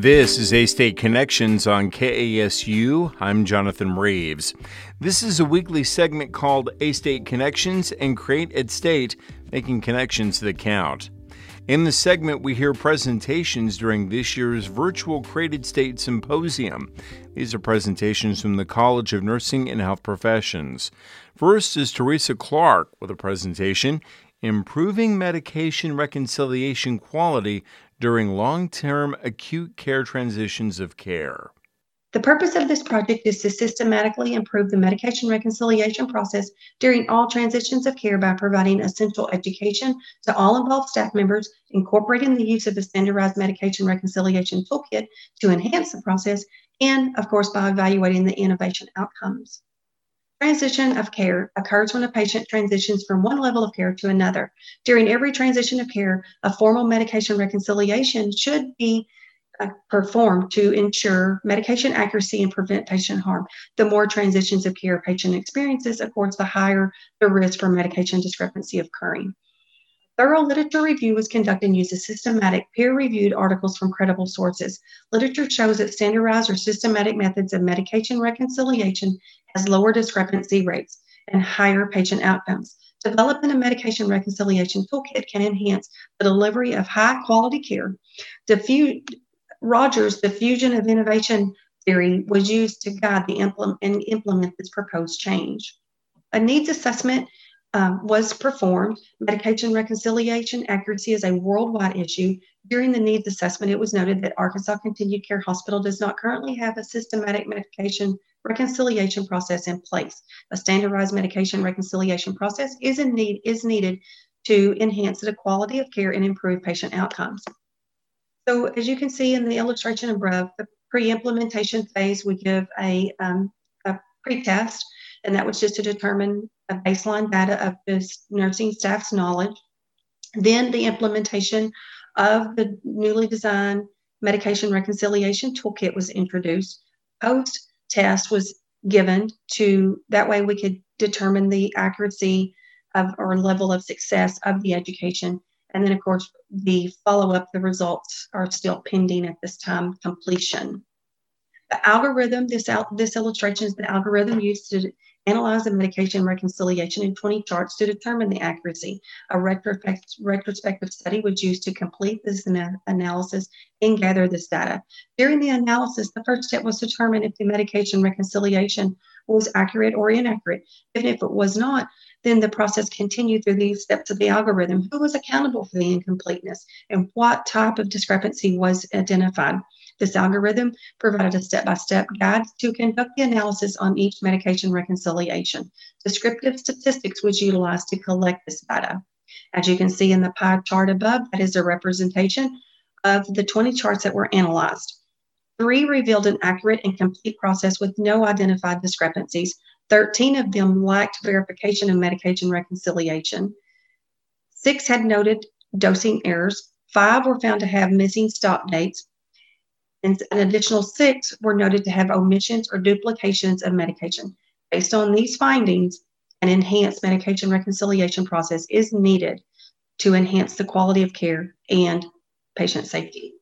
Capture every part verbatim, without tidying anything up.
This is A-State Connections on K A S U. I'm Jonathan Reeves. This is a weekly segment called A-State Connections and Create at State, making connections that count. In the segment, we hear presentations during this year's virtual Created State Symposium. These are presentations from the College of Nursing and Health Professions. First is Teresa Clark with a presentation, Improving Medication Reconciliation Quality During Long-Term Acute Care Transitions of Care. The purpose of this project is to systematically improve the medication reconciliation process during all transitions of care by providing essential education to all involved staff members, incorporating the use of a standardized medication reconciliation toolkit to enhance the process, and, of course, by evaluating the innovation outcomes. Transition of care occurs when a patient transitions from one level of care to another. During every transition of care, a formal medication reconciliation should be uh, performed to ensure medication accuracy and prevent patient harm. The more transitions of care a patient experiences, of course, the higher the risk for medication discrepancy occurring. Thorough literature review was conducted and uses systematic, peer-reviewed articles from credible sources. Literature shows that standardized or systematic methods of medication reconciliation has lower discrepancy rates and higher patient outcomes. Developing a medication reconciliation toolkit can enhance the delivery of high-quality care. Diffu- Rogers' diffusion of innovation theory was used to guide the implement and implement this proposed change. A needs assessment Uh, was performed. Medication reconciliation accuracy is a worldwide issue. During the needs assessment, it was noted that Arkansas Continued Care Hospital does not currently have a systematic medication reconciliation process in place. A standardized medication reconciliation process is in need is needed to enhance the quality of care and improve patient outcomes. So as you can see in the illustration above, the pre-implementation phase, we give a, um, a pretest, and that was just to determine a baseline data of the nursing staff's knowledge. Then the implementation of the newly designed medication reconciliation toolkit was introduced. Post-test was given to, that way we could determine the accuracy of or level of success of the education. And then, of course, the follow-up, the results are still pending at this time completion. The algorithm, this, out, this illustration is the algorithm used to analyze the medication reconciliation in twenty charts to determine the accuracy. A retrospect, retrospective study was used to complete this ana- analysis and gather this data. During the analysis, the first step was to determine if the medication reconciliation was accurate or inaccurate. Even if it was not, then the process continued through these steps of the algorithm. Who was accountable for the incompleteness and what type of discrepancy was identified? This algorithm provided a step-by-step guide to conduct the analysis on each medication reconciliation. Descriptive statistics was utilized to collect this data. As you can see in the pie chart above, that is a representation of the twenty charts that were analyzed. Three revealed an accurate and complete process with no identified discrepancies. thirteen of them lacked verification of medication reconciliation. Six had noted dosing errors. Five were found to have missing stop dates. And an additional six were noted to have omissions or duplications of medication. Based on these findings, an enhanced medication reconciliation process is needed to enhance the quality of care and patient safety.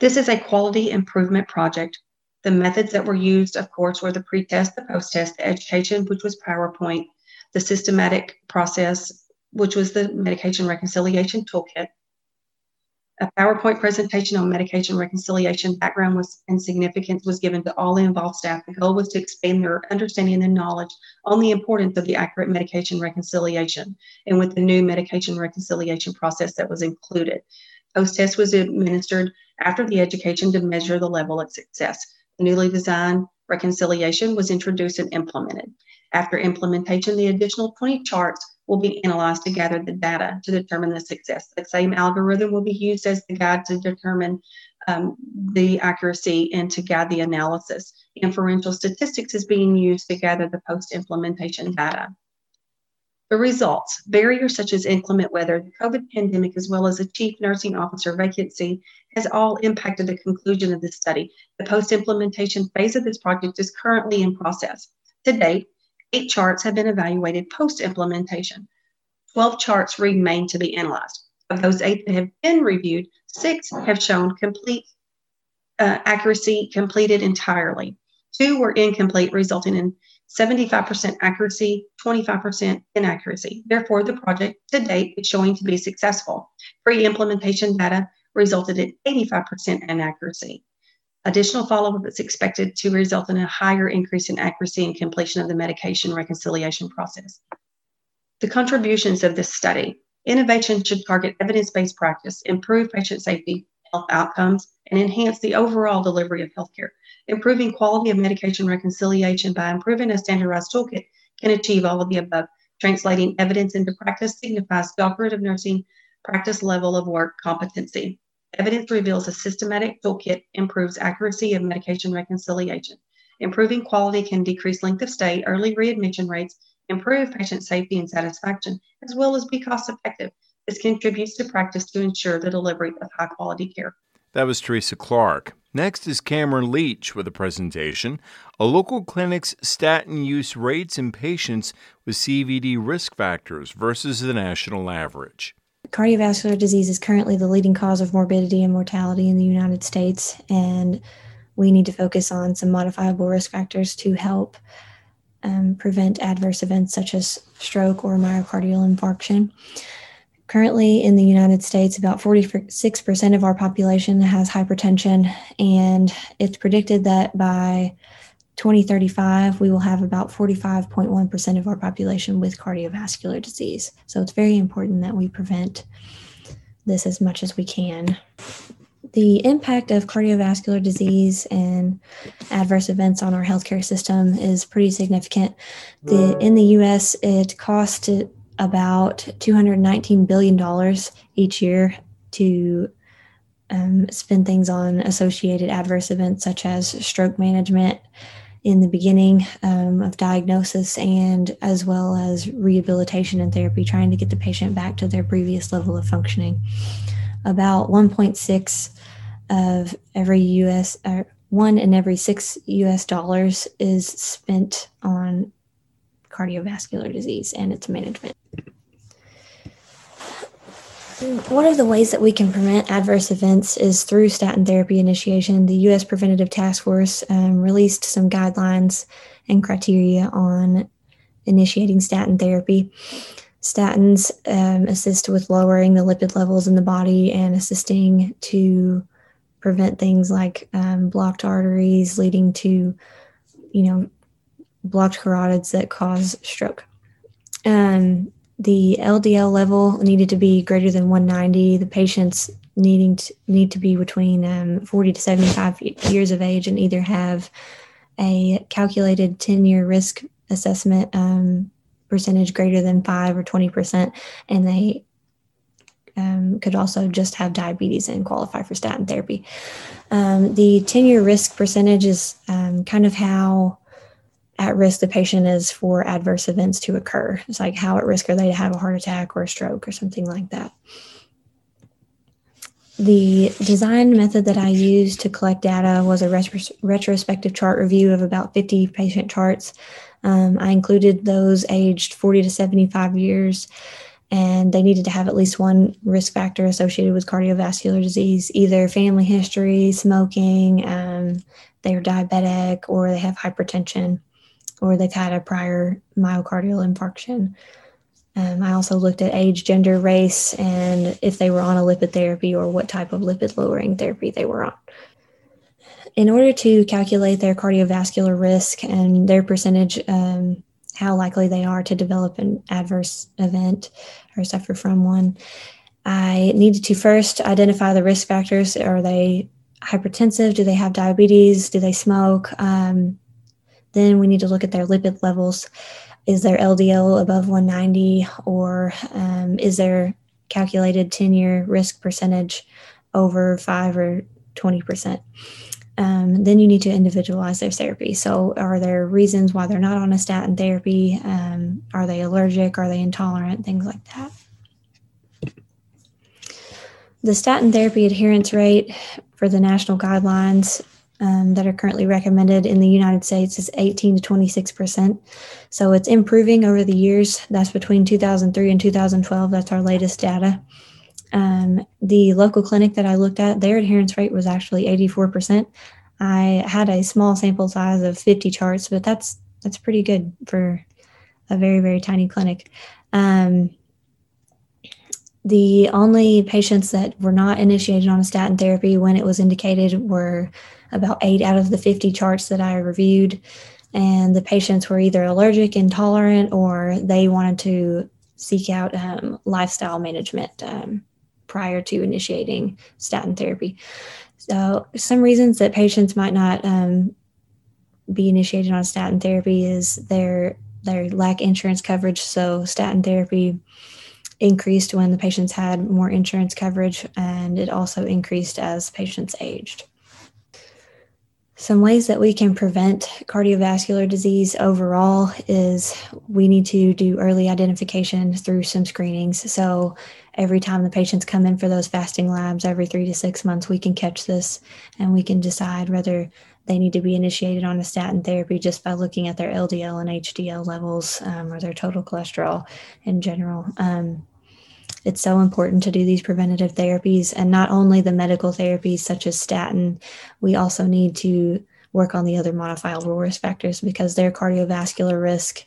This is a quality improvement project. The methods that were used, of course, were the pretest, the post-test, the education, which was PowerPoint, the systematic process, which was the medication reconciliation toolkit. A PowerPoint presentation on medication reconciliation background was, and significance was given to all the involved staff. The goal was to expand their understanding and knowledge on the importance of the accurate medication reconciliation and with the new medication reconciliation process that was included. Post-test was administered after the education to measure the level of success. The newly designed reconciliation was introduced and implemented. After implementation, the additional twenty charts will be analyzed to gather the data to determine the success. The same algorithm will be used as the guide to determine um, the accuracy and to guide the analysis. Inferential statistics is being used to gather the post-implementation data. The results: barriers such as inclement weather, the COVID pandemic, as well as a chief nursing officer vacancy has all impacted the conclusion of this study. The post-implementation phase of this project is currently in process. To date, eight charts have been evaluated post-implementation. twelve charts remain to be analyzed. Of those eight that have been reviewed, Six have shown complete uh, accuracy completed entirely. Two were incomplete, resulting in seventy-five percent accuracy, twenty-five percent inaccuracy. Therefore, the project to date is showing to be successful. Pre-implementation data resulted in eighty-five percent inaccuracy. Additional follow-up is expected to result in a higher increase in accuracy and completion of the medication reconciliation process. The contributions of this study. Innovation should target evidence-based practice, improve patient safety, health outcomes, and enhance the overall delivery of healthcare. Improving quality of medication reconciliation by improving a standardized toolkit can achieve all of the above. Translating evidence into practice signifies doctorate of nursing practice level of work competency. Evidence reveals a systematic toolkit improves accuracy of medication reconciliation. Improving quality can decrease length of stay, early readmission rates, improve patient safety and satisfaction, as well as be cost effective. This contributes to practice to ensure the delivery of high quality care. That was Teresa Clark. Next is Cameron Leach with a presentation, A Local Clinic's Statin Use Rates in Patients with C V D Risk Factors versus the National Average. Cardiovascular disease is currently the leading cause of morbidity and mortality in the United States, and we need to focus on some modifiable risk factors to help um, prevent adverse events such as stroke or myocardial infarction. Currently in the United States, about forty-six percent of our population has hypertension, and it's predicted that by twenty thirty-five, we will have about forty-five point one percent of our population with cardiovascular disease. So it's very important that we prevent this as much as we can. The impact of cardiovascular disease and adverse events on our healthcare system is pretty significant. The, in the U S, it costs about two hundred nineteen billion dollars each year to um, spend things on associated adverse events such as stroke management, in the beginning um, of diagnosis, and as well as rehabilitation and therapy, trying to get the patient back to their previous level of functioning. About one point six of every U S, or one in every six U S dollars is spent on cardiovascular disease and its management. One of the ways that we can prevent adverse events is through statin therapy initiation. The U S Preventative Task Force um, released some guidelines and criteria on initiating statin therapy. Statins um, assist with lowering the lipid levels in the body and assisting to prevent things like um, blocked arteries leading to, you know, blocked carotids that cause stroke. Um, The L D L level needed to be greater than one ninety. The patients needing to, need to be between um, forty to seventy-five years of age and either have a calculated ten-year risk assessment um, percentage greater than five or twenty percent, and they um, could also just have diabetes and qualify for statin therapy. Um, the ten-year risk percentage is um, kind of how at risk the patient is for adverse events to occur. It's like how at risk are they to have a heart attack or a stroke or something like that. The design method that I used to collect data was a retros- retrospective chart review of about fifty patient charts. Um, I included those aged forty to seventy-five years, and they needed to have at least one risk factor associated with cardiovascular disease, either family history, smoking, um, they are diabetic, or they have hypertension, or they've had a prior myocardial infarction. Um, I also looked at age, gender, race, and if they were on a lipid therapy or what type of lipid-lowering therapy they were on. In order to calculate their cardiovascular risk and their percentage, um, how likely they are to develop an adverse event or suffer from one, I needed to first identify the risk factors. Are they hypertensive? Do they have diabetes? Do they smoke? Um, Then we need to look at their lipid levels. Is their L D L above one ninety, or um, is their calculated ten-year risk percentage over five or twenty percent? Um, then you need to individualize their therapy. So are there reasons why they're not on a statin therapy? Um, are they allergic? Are they intolerant? Things like that. The statin therapy adherence rate for the national guidelines Um, that are currently recommended in the United States is eighteen to twenty-six percent. So it's improving over the years. That's between two thousand three and two thousand twelve. That's our latest data. Um, the local clinic that I looked at, their adherence rate was actually eighty-four percent. I had a small sample size of fifty charts, but that's that's pretty good for a very, very tiny clinic. Um, the only patients that were not initiated on a statin therapy when it was indicated were about eight out of the fifty charts that I reviewed. And the patients were either allergic, intolerant, or they wanted to seek out um, lifestyle management um, prior to initiating statin therapy. So some reasons that patients might not um, be initiated on statin therapy is their their lack insurance coverage. So statin therapy increased when the patients had more insurance coverage, and it also increased as patients aged. Some ways that we can prevent cardiovascular disease overall is we need to do early identification through some screenings. So every time the patients come in for those fasting labs, every three to six months, we can catch this and we can decide whether they need to be initiated on a statin therapy just by looking at their L D L and H D L levels um, or their total cholesterol in general. Um, It's so important to do these preventative therapies, and not only the medical therapies such as statin, we also need to work on the other modifiable risk factors because their cardiovascular risk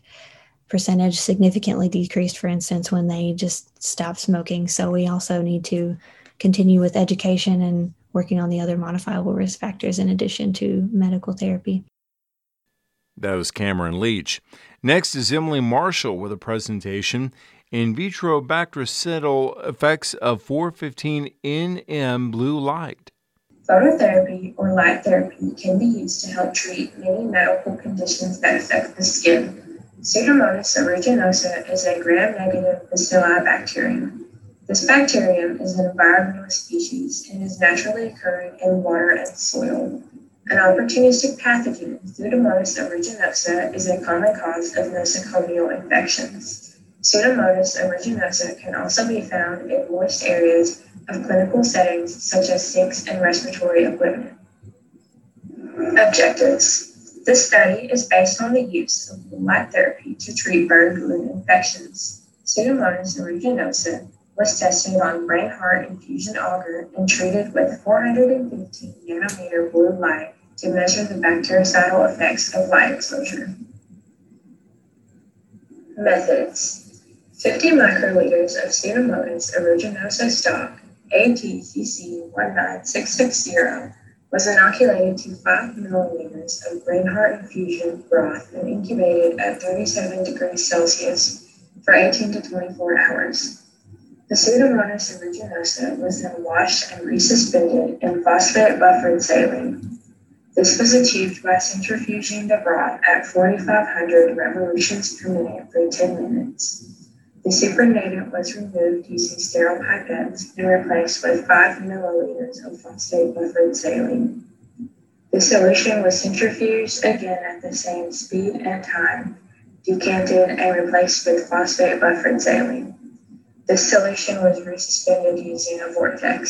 percentage significantly decreased, for instance, when they just stop smoking. So we also need to continue with education and working on the other modifiable risk factors in addition to medical therapy. That was Cameron Leach. Next is Emily Marshall with a presentation, In Vitro Bactericidal Effects of four fifteen N M Blue Light. Phototherapy or light therapy can be used to help treat many medical conditions that affect the skin. Pseudomonas aeruginosa is a gram-negative bacilli bacterium. This bacterium is an environmental species and is naturally occurring in water and soil. An opportunistic pathogen, Pseudomonas aeruginosa, is a common cause of nosocomial infections. Pseudomonas aeruginosa can also be found in moist areas of clinical settings such as sinks and respiratory equipment. Objectives. This study is based on the use of blue light therapy to treat bird flu infections. Pseudomonas aeruginosa was tested on brain heart infusion auger and treated with four hundred fifteen nanometer blue light to measure the bactericidal effects of light exposure. Methods. fifty microliters of Pseudomonas aeruginosa stock, A T C C one nine six six zero, was inoculated to five milliliters of brain heart infusion broth and incubated at thirty-seven degrees Celsius for eighteen to twenty-four hours. The Pseudomonas aeruginosa was then washed and resuspended in phosphate-buffered saline. This was achieved by centrifuging the broth at forty-five hundred revolutions per minute for ten minutes. The supernatant was removed using sterile pipettes and replaced with five milliliters of phosphate-buffered saline. The solution was centrifuged again at the same speed and time, decanted, and replaced with phosphate-buffered saline. This solution was resuspended using a vortex.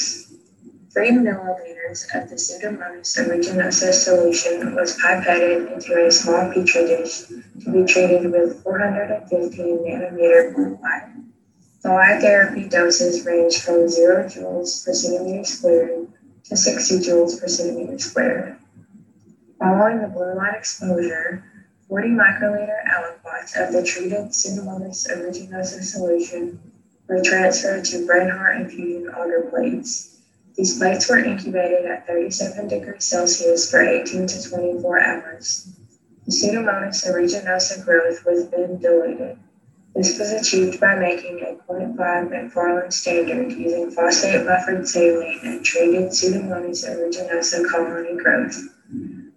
three milliliters of the Pseudomonas aeruginosa solution was pipetted into a small petri dish to be treated with four hundred fifteen nanometer blue light. The light therapy doses range from zero joules per centimeter squared to sixty joules per centimeter squared. Following the blue light exposure, forty microliter aliquots of the treated Pseudomonas aeruginosa solution were transferred to brain heart infusion auger plates. These plates were incubated at thirty-seven degrees Celsius for eighteen to twenty-four hours. The Pseudomonas aeruginosa growth was then diluted. This was achieved by making a zero point five McFarland standard using phosphate-buffered saline and treated Pseudomonas aeruginosa colony growth.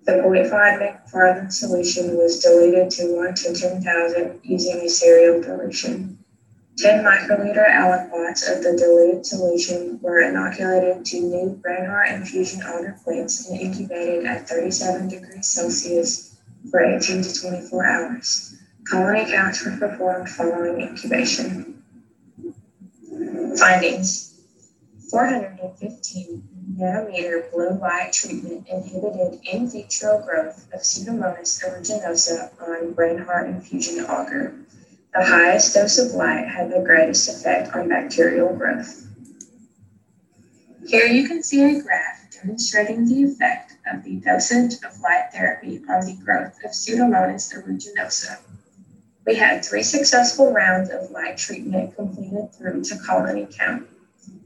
The zero point five McFarland solution was diluted to one to ten thousand using a serial dilution. ten microliter aliquots of the diluted solution were inoculated to new brain heart infusion auger plates and incubated at thirty-seven degrees Celsius for eighteen to twenty-four hours. Colony counts were performed following incubation. Findings. four hundred fifteen nanometer blue light treatment inhibited in vitro growth of Pseudomonas aeruginosa on brain heart infusion auger. The highest dose of light had the greatest effect on bacterial growth. Here you can see a graph demonstrating the effect of the dosage of light therapy on the growth of Pseudomonas aeruginosa. We had three successful rounds of light treatment completed through to colony count.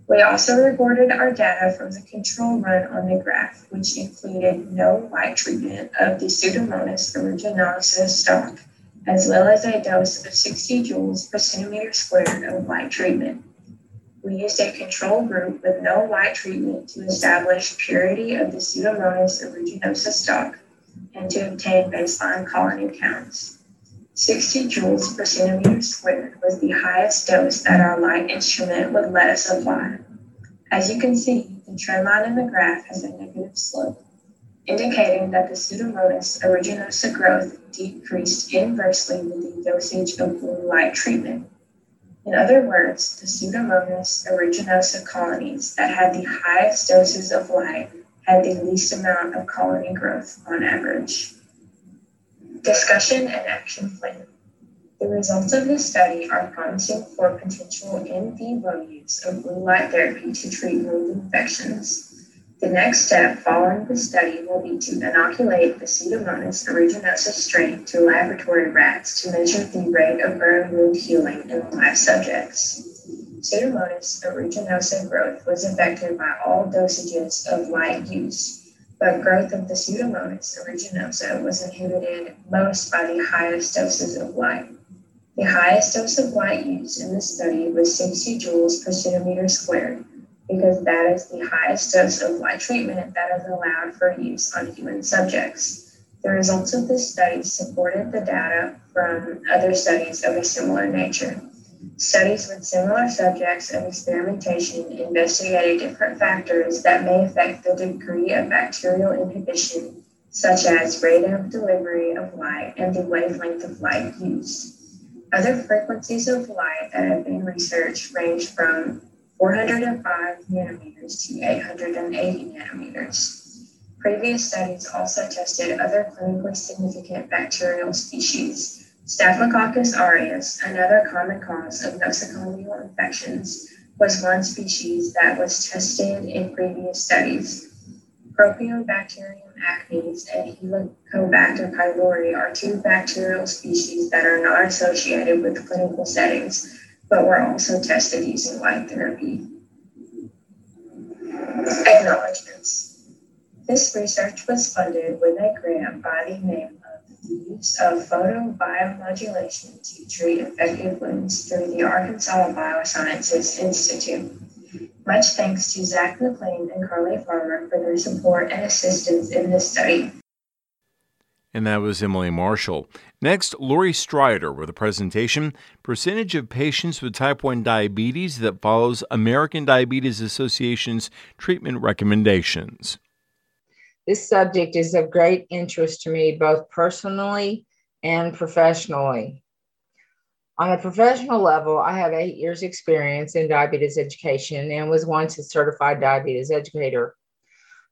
We also recorded our data from the control run on the graph, which included no light treatment of the Pseudomonas aeruginosa stock, as well as a dose of sixty joules per centimeter squared of light treatment. We used a control group with no light treatment to establish purity of the Pseudomonas aeruginosa stock and to obtain baseline colony counts. sixty joules per centimeter squared was the highest dose that our light instrument would let us apply. As you can see, the trend line in the graph has a negative slope, indicating that the Pseudomonas aeruginosa growth decreased inversely with the dosage of blue light treatment. In other words, the Pseudomonas aeruginosa colonies that had the highest doses of light had the least amount of colony growth on average. Discussion and action plan. The results of this study are promising for potential in vivo use of blue light therapy to treat wound infections. The next step following the study will be to inoculate the Pseudomonas aeruginosa strain to laboratory rats to measure the rate of burn wound healing in live subjects. Pseudomonas aeruginosa growth was affected by all dosages of light use, but growth of the Pseudomonas aeruginosa was inhibited most by the highest doses of light. The highest dose of light used in this study was sixty joules per centimeter squared, because that is the highest dose of light treatment that is allowed for use on human subjects. The results of this study supported the data from other studies of a similar nature. Studies with similar subjects of experimentation investigated different factors that may affect the degree of bacterial inhibition, such as rate of delivery of light and the wavelength of light used. Other frequencies of light that have been researched range from four hundred five nanometers to eight hundred eighty nanometers. Previous studies also tested other clinically significant bacterial species. Staphylococcus aureus, another common cause of nosocomial infections, was one species that was tested in previous studies. Propionibacterium acnes and Helicobacter pylori are two bacterial species that are not associated with clinical settings, but were also tested using light therapy. Acknowledgements. This research was funded with a grant by the name the use of photobiomodulation to treat infected wounds through the Arkansas Biosciences Institute. Much thanks to Zach McLean and Carly Farmer for their support and assistance in this study. And that was Emily Marshall. Next, Lori Strider with a presentation, Percentage of Patients with Type one Diabetes that follows American Diabetes Association's treatment recommendations. This subject is of great interest to me, both personally and professionally. On a professional level, I have eight years' experience in diabetes education and was once a certified diabetes educator.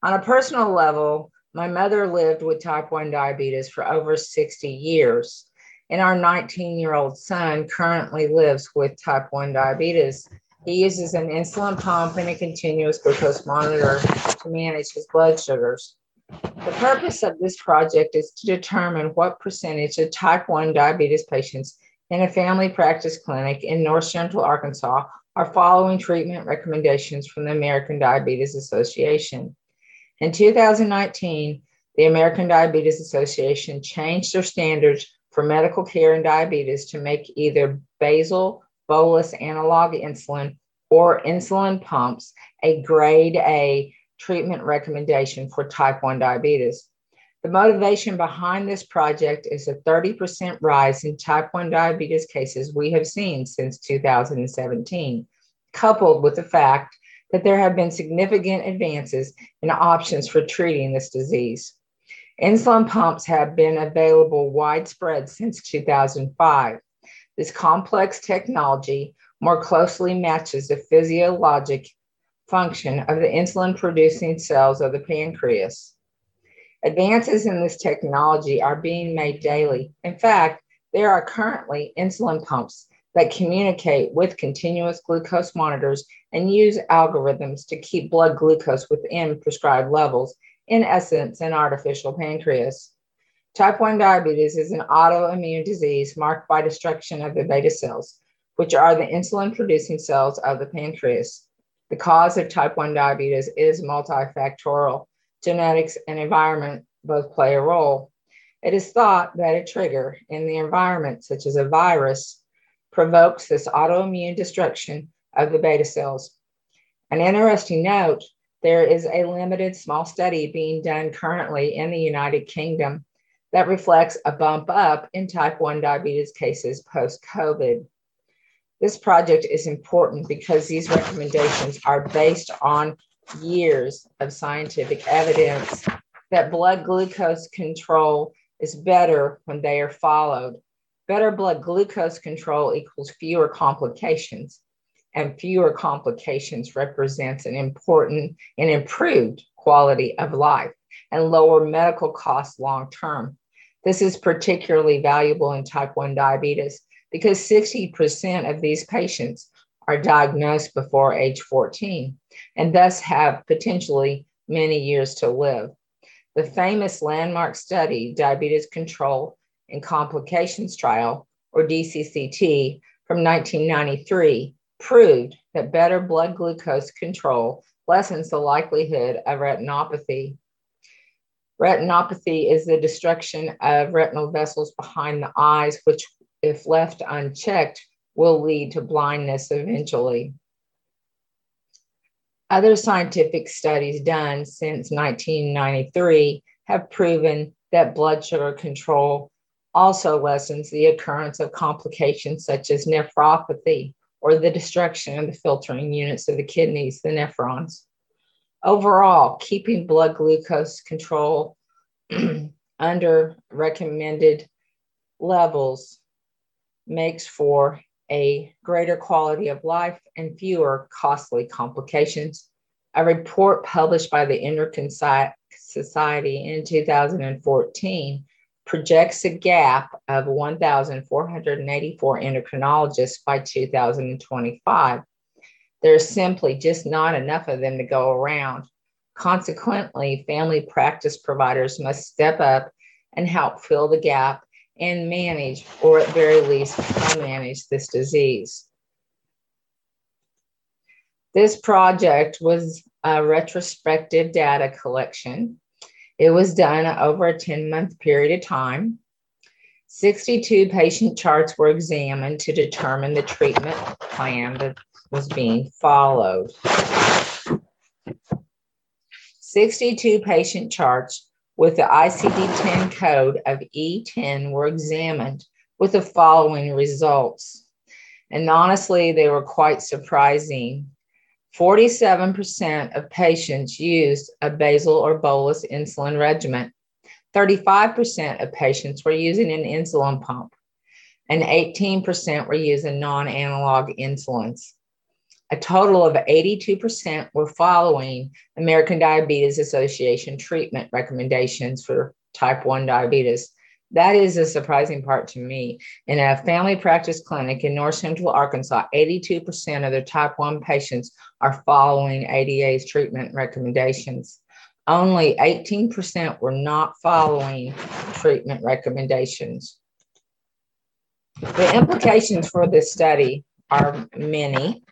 On a personal level, my mother lived with type one diabetes for over sixty years, and our nineteen-year-old son currently lives with type one diabetes. He uses an insulin pump and a continuous glucose monitor to manage his blood sugars. The purpose of this project is to determine what percentage of type one diabetes patients in a family practice clinic in North Central Arkansas are following treatment recommendations from the American Diabetes Association. In two thousand nineteen, the American Diabetes Association changed their standards for medical care in diabetes to make either basal bolus analog insulin or insulin pumps a grade A treatment recommendation for type one diabetes. The motivation behind this project is a thirty percent rise in type one diabetes cases we have seen since two thousand seventeen, coupled with the fact that there have been significant advances in options for treating this disease. Insulin pumps have been available widespread since two thousand five. This complex technology more closely matches the physiologic function of the insulin-producing cells of the pancreas. Advances in this technology are being made daily. In fact, there are currently insulin pumps that communicate with continuous glucose monitors and use algorithms to keep blood glucose within prescribed levels, in essence, an artificial pancreas. Type one diabetes is an autoimmune disease marked by destruction of the beta cells, which are the insulin-producing cells of the pancreas. The cause of type one diabetes is multifactorial. Genetics and environment both play a role. It is thought that a trigger in the environment, such as a virus, provokes this autoimmune destruction of the beta cells. An interesting note, there is a limited small study being done currently in the United Kingdom that reflects a bump up in type one diabetes cases post-COVID. This project is important because these recommendations are based on years of scientific evidence that blood glucose control is better when they are followed. Better blood glucose control equals fewer complications, and fewer complications represents an important and improved quality of life and lower medical costs long-term. This is particularly valuable in type one diabetes because sixty percent of these patients are diagnosed before age fourteen and thus have potentially many years to live. The famous landmark study, Diabetes Control and Complications Trial, or D C C T, from nineteen ninety-three, proved that better blood glucose control lessens the likelihood of retinopathy. Retinopathy is the destruction of retinal vessels behind the eyes, which, if left unchecked, will lead to blindness eventually. Other scientific studies done since nineteen ninety-three have proven that blood sugar control also lessens the occurrence of complications such as nephropathy, or the destruction of the filtering units of the kidneys, the nephrons. Overall, keeping blood glucose control under recommended levels makes for a greater quality of life and fewer costly complications. A report published by the Endocrine Society in two thousand fourteen projects a gap of one thousand four hundred eighty-four endocrinologists by two thousand twenty-five. There's simply just not enough of them to go around. Consequently, family practice providers must step up and help fill the gap and manage, or at very least, co-manage this disease. This project was a retrospective data collection. It was done over a ten-month period of time. sixty-two patient charts were examined to determine the treatment plan that was being followed. sixty-two patient charts with the I C D ten code of E ten were examined with the following results. And honestly, they were quite surprising. forty-seven percent of patients used a basal or bolus insulin regimen. thirty-five percent of patients were using an insulin pump, and eighteen percent were using non-analog insulins. A total of eighty-two percent were following American Diabetes Association treatment recommendations for type one diabetes. That is the surprising part to me. In a family practice clinic in North Central Arkansas, eighty-two percent of their type one patients are following A D A's treatment recommendations. Only eighteen percent were not following treatment recommendations. The implications for this study are many.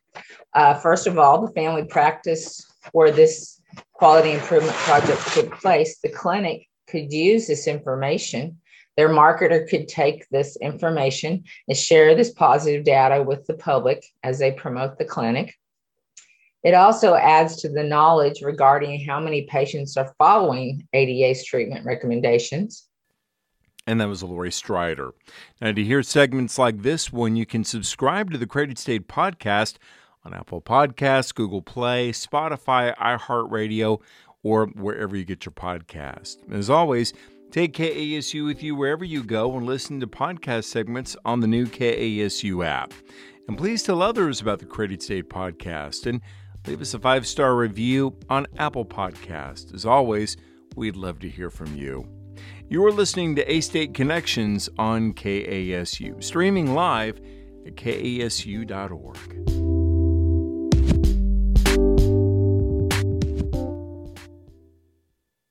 Uh, first of all, the family practice where this quality improvement project took place, the clinic could use this information. Their marketer could take this information and share this positive data with the public as they promote the clinic. It also adds to the knowledge regarding how many patients are following A D A's treatment recommendations. And that was Lori Strider. Now, to hear segments like this one, you can subscribe to the Created State podcast on Apple Podcasts, Google Play, Spotify, iHeartRadio, or wherever you get your podcast. As always, take K A S U with you wherever you go and listen to podcast segments on the new K A S U app. And please tell others about the Created State podcast and leave us a five-star review on Apple Podcasts. As always, we'd love to hear from you. You're listening to A-State Connections on K A S U, streaming live at K A S U dot org.